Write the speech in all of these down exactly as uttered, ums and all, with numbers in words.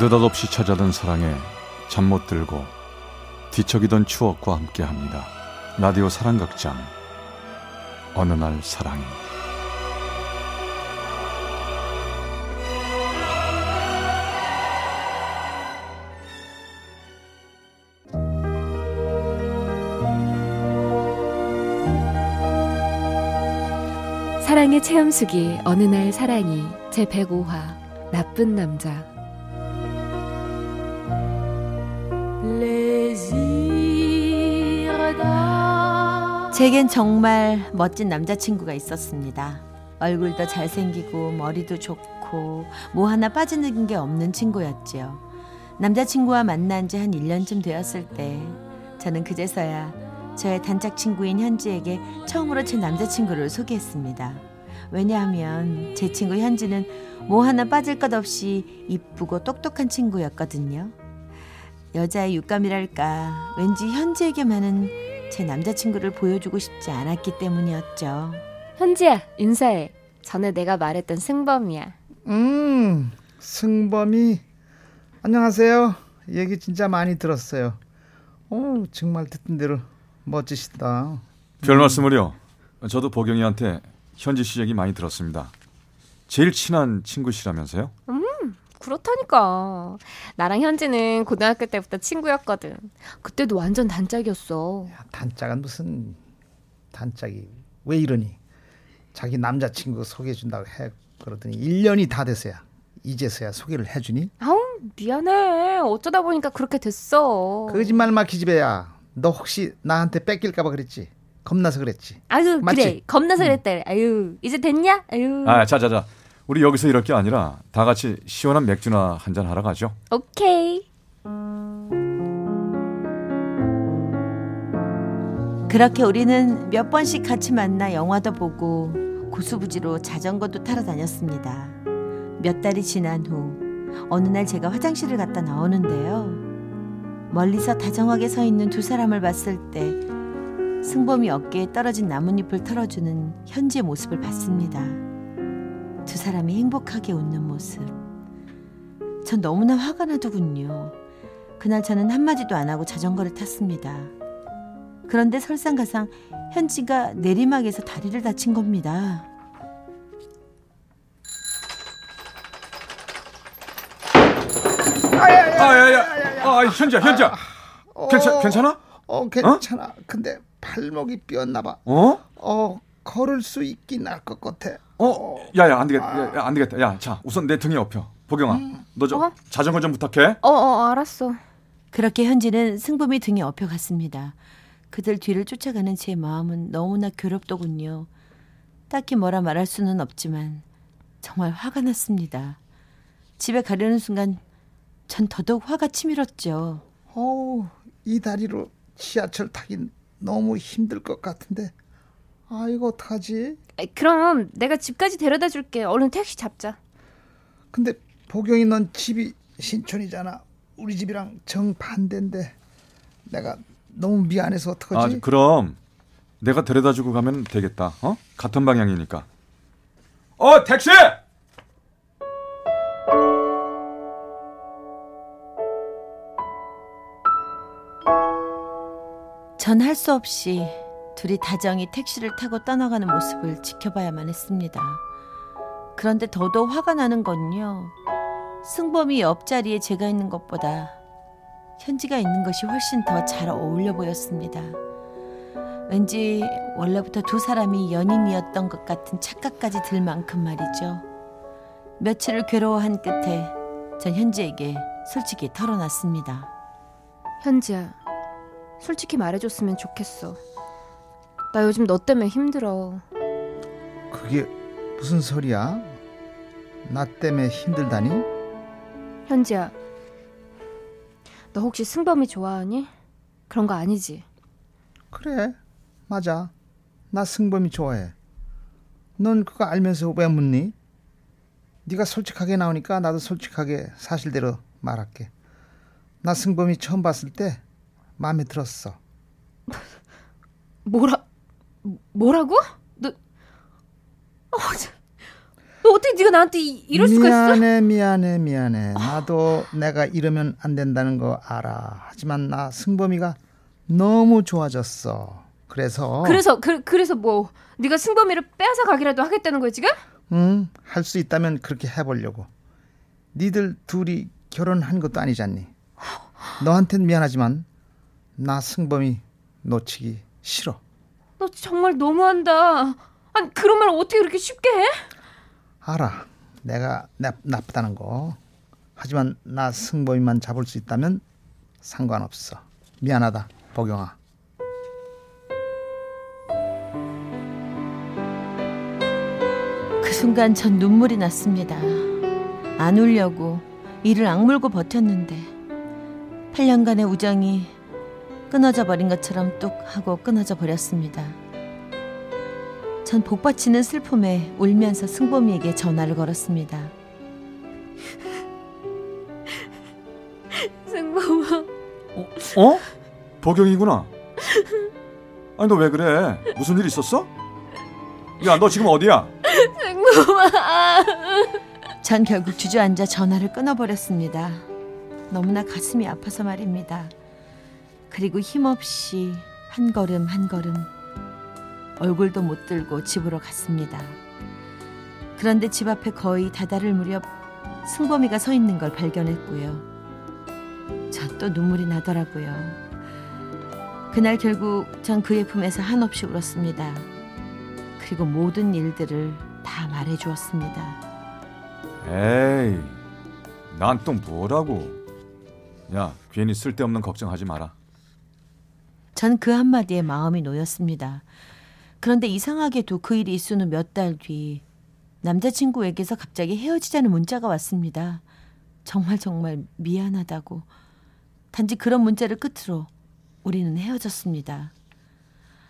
느닷없이 찾아든 사랑에 잠 못 들고 뒤척이던 추억과 함께합니다. 라디오 사랑극장 어느 날 사랑이. 사랑의 체험수기 어느 날 사랑이 제백오 화 나쁜 남자. 제겐 정말 멋진 남자친구가 있었습니다. 얼굴도 잘생기고 머리도 좋고 뭐 하나 빠지는 게 없는 친구였지요. 남자친구와 만난 지 한 일 년쯤 되었을 때 저는 그제서야 저의 단짝 친구인 현지에게 처음으로 제 남자친구를 소개했습니다. 왜냐하면 제 친구 현지는 뭐 하나 빠질 것 없이 이쁘고 똑똑한 친구였거든요. 여자의 육감이랄까 왠지 현지에게만은 제 남자친구를 보여주고 싶지 않았기 때문이었죠. 현지야, 인사해. 전에 내가 말했던 승범이야. 음, 승범이. 안녕하세요. 얘기 진짜 많이 들었어요. 오, 정말 듣던 대로 멋지시다. 별 말씀을요. 저도 보경이한테 현지 씨 얘기 많이 들었습니다. 제일 친한 친구시라면서요? 음, 그렇다니까. 나랑 현지는 고등학교 때부터 친구였거든. 그때도 완전 단짝이었어. 야, 단짝은 무슨 단짝이. 왜 이러니? 자기 남자친구 소개해준다고 해 그러더니 일 년이 다 됐어야 이제서야 소개를 해주니? 아우, 미안해. 어쩌다 보니까 그렇게 됐어. 거짓말 막히지배야. 너 혹시 나한테 뺏길까봐 그랬지? 겁나서 그랬지? 아유, 맞지? 그래, 겁나서 그랬대. 응. 아유, 이제 됐냐? 아유. 아, 자자자, 우리 여기서 이럴 게 아니라 다 같이 시원한 맥주나 한잔 하러 가죠. 오케이. 그렇게 우리는 몇 번씩 같이 만나 영화도 보고 고수부지로 자전거도 타러 다녔습니다. 몇 달이 지난 후 어느 날 제가 화장실을 갔다 나오는데요, 멀리서 다정하게 서 있는 두 사람을 봤을 때 승범이 어깨에 떨어진 나뭇잎을 털어주는 현지의 모습을 봤습니다. 두 사람이 행복하게 웃는 모습. 전 너무나 화가 나더군요. 그날 저는 한마디도 안 하고 자전거를 탔습니다. 그런데 설상가상 현지가 내리막에서 다리를 다친 겁니다. 아야야야야! 아, 현지야, 현지야. 아, 괜찮, 어, 괜찮아? 어, 괜찮아. 어? 근데 발목이 삐었나 봐. 어? 어, 걸을 수 있긴 할 것 같아. 어? 야야, 어. 안 되겠다. 아. 야, 안 되겠다. 야, 자, 우선 내 등에 엎여. 보경아, 음. 너 저, 어? 자전거 좀 부탁해. 어, 어, 알았어. 그렇게 현지는 승범이 등에 엎여 갔습니다. 그들 뒤를 쫓아가는 제 마음은 너무나 괴롭더군요. 딱히 뭐라 말할 수는 없지만 정말 화가 났습니다. 집에 가려는 순간 전 더더욱 화가 치밀었죠. 어우, 이 다리로 지하철 타긴 너무 힘들 것 같은데. 아, 이거 어떡하지? 그럼 내가 집까지 데려다 줄게. 얼른 택시 잡자. 근데 보경이 넌 집이 신촌이잖아. 우리 집이랑 정반대인데 내가 너무 미안해서 어떡하지? 아, 그럼 내가 데려다 주고 가면 되겠다. 어? 같은 방향이니까. 어, 택시! 전 할 수 없이 둘이 다정히 택시를 타고 떠나가는 모습을 지켜봐야만 했습니다. 그런데 더더욱 화가 나는 건요, 승범이 옆자리에 제가 있는 것보다 현지가 있는 것이 훨씬 더 잘 어울려 보였습니다. 왠지 원래부터 두 사람이 연인이었던 것 같은 착각까지 들 만큼 말이죠. 며칠을 괴로워한 끝에 전 현지에게 솔직히 털어놨습니다. 현지야, 솔직히 말해줬으면 좋겠어. 나 요즘 너 때문에 힘들어. 그게 무슨 소리야? 나 때문에 힘들다니? 현지야, 너 혹시 승범이 좋아하니? 그런 거 아니지? 그래, 맞아. 나 승범이 좋아해. 넌 그거 알면서 왜 묻니? 네가 솔직하게 나오니까 나도 솔직하게 사실대로 말할게. 나 승범이 처음 봤을 때 마음에 들었어. 뭐라 뭐라고? 너, 어, 너 어떻게 네가 나한테 이, 이럴 수가 있어? 미안해 미안해 미안해. 나도 아. 내가 이러면 안 된다는 거 알아. 하지만 나 승범이가 너무 좋아졌어. 그래서 그래서 그, 그래서 뭐 네가 승범이를 빼앗아 가기라도 하겠다는 거야 지금? 응, 할 수 있다면 그렇게 해보려고. 니들 둘이 결혼한 것도 아니잖니. 너한텐 미안하지만 나 승범이 놓치기 싫어. 너 정말 너무한다. 아니 그런 말 어떻게 그렇게 쉽게 해? 알아, 내가 나, 나쁘다는 거. 하지만 나 승범이만 잡을 수 있다면 상관없어. 미안하다 복용아. 그 순간 전 눈물이 났습니다. 안 울려고 이를 악물고 버텼는데 팔 년간의 우정이 끊어져 버린 것처럼 뚝 하고 끊어져 버렸습니다. 전 복받치는 슬픔에 울면서 승범이에게 전화를 걸었습니다. 승범아. 어? 어? 복영이구나. 아니 너 왜 그래? 무슨 일 있었어? 야 너 지금 어디야? 승범아. 전 결국 주저앉아 전화를 끊어버렸습니다. 너무나 가슴이 아파서 말입니다. 그리고 힘없이 한 걸음 한 걸음 얼굴도 못 들고 집으로 갔습니다. 그런데 집 앞에 거의 다다를 무렵 승범이가 서 있는 걸 발견했고요. 전 또 눈물이 나더라고요. 그날 결국 전 그의 품에서 한없이 울었습니다. 그리고 모든 일들을 다 말해주었습니다. 에이, 난 또 뭐라고. 야, 괜히 쓸데없는 걱정하지 마라. 전 그 한마디에 마음이 놓였습니다. 그런데 이상하게도 그 일이 있은 후 몇 달 뒤 남자친구에게서 갑자기 헤어지자는 문자가 왔습니다. 정말 정말 미안하다고. 단지 그런 문자를 끝으로 우리는 헤어졌습니다.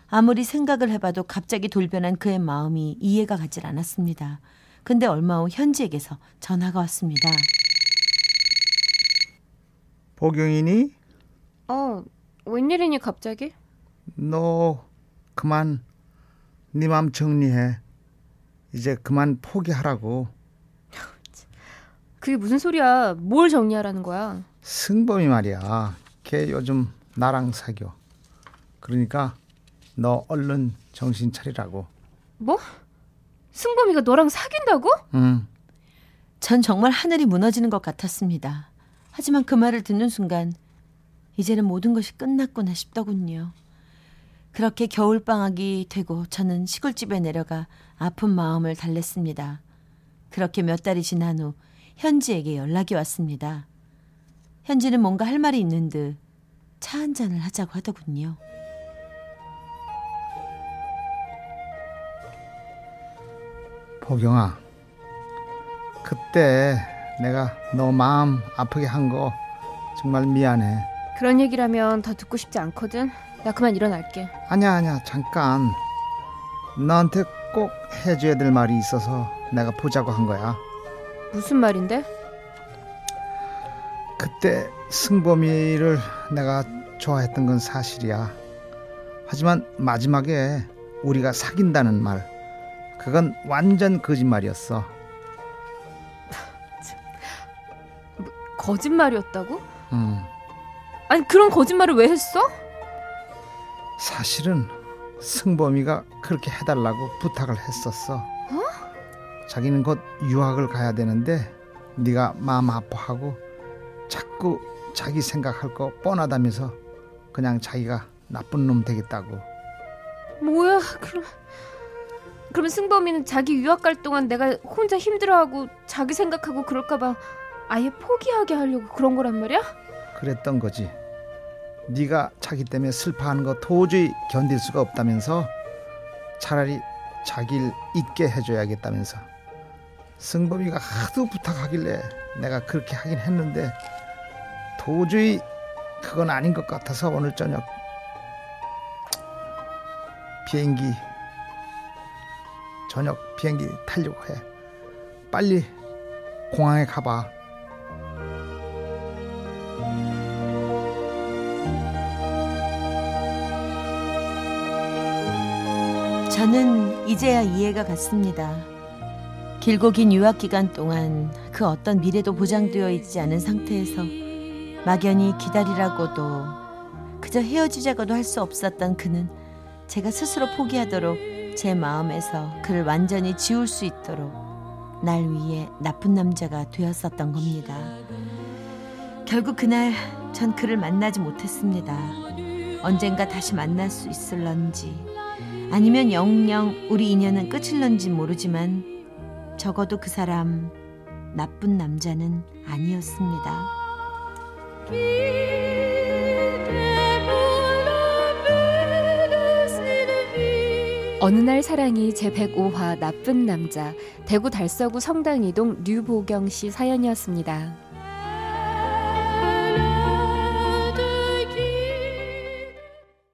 아무리 생각을 해봐도 갑자기 돌변한 그의 마음이 이해가 가질 않았습니다. 근데 얼마 후 현지에게서 전화가 왔습니다. 복용이니? 어, 웬일이니 갑자기? 너 그만 네 마음 정리해. 이제 그만 포기하라고. 그게 무슨 소리야. 뭘 정리하라는 거야? 승범이 말이야. 걔 요즘 나랑 사겨. 그러니까 너 얼른 정신 차리라고. 뭐? 승범이가 너랑 사귄다고? 응. 전 정말 하늘이 무너지는 것 같았습니다. 하지만 그 말을 듣는 순간 이제는 모든 것이 끝났구나 싶더군요. 그렇게 겨울방학이 되고 저는 시골집에 내려가 아픈 마음을 달랬습니다. 그렇게 몇 달이 지난 후 현지에게 연락이 왔습니다. 현지는 뭔가 할 말이 있는 듯 차 한 잔을 하자고 하더군요. 복영아, 그때 내가 너 마음 아프게 한 거 정말 미안해. 그런 얘기라면 더 듣고 싶지 않거든. 나 그만 일어날게. 아니야 아니야 잠깐. 너한테 꼭 해줘야 될 말이 있어서 내가 보자고 한 거야. 무슨 말인데? 그때 승범이를 내가 좋아했던 건 사실이야. 하지만 마지막에 우리가 사귄다는 말, 그건 완전 거짓말이었어. 거짓말이었다고? 응. 아니 그런 거짓말을 왜 했어? 사실은 승범이가 그렇게 해달라고 부탁을 했었어. 어? 자기는 곧 유학을 가야 되는데 네가 마음 아파하고 자꾸 자기 생각할 거 뻔하다면서 그냥 자기가 나쁜 놈 되겠다고. 뭐야 그럼... 그러면 승범이는 자기 유학 갈 동안 내가 혼자 힘들어하고 자기 생각하고 그럴까 봐 아예 포기하게 하려고 그런 거란 말이야? 그랬던 거지. 네가 자기 때문에 슬퍼하는 거 도저히 견딜 수가 없다면서 차라리 자기를 잊게 해줘야겠다면서. 승범이가 하도 부탁하길래 내가 그렇게 하긴 했는데 도저히 그건 아닌 것 같아서 오늘 저녁 비행기 저녁 비행기 타려고 해. 빨리 공항에 가봐. 저는 이제야 이해가 갔습니다. 길고 긴 유학기간 동안 그 어떤 미래도 보장되어 있지 않은 상태에서 막연히 기다리라고도 그저 헤어지자고도 할 수 없었던 그는 제가 스스로 포기하도록 제 마음에서 그를 완전히 지울 수 있도록 날 위해 나쁜 남자가 되었었던 겁니다. 결국 그날 전 그를 만나지 못했습니다. 언젠가 다시 만날 수 있을런지 아니면 영영 우리 인연은 끝일런지 모르지만 적어도 그 사람 나쁜 남자는 아니었습니다. 어느 날 사랑이 제백오 화 나쁜 남자, 대구 달서구 성당이동 류보경 씨 사연이었습니다.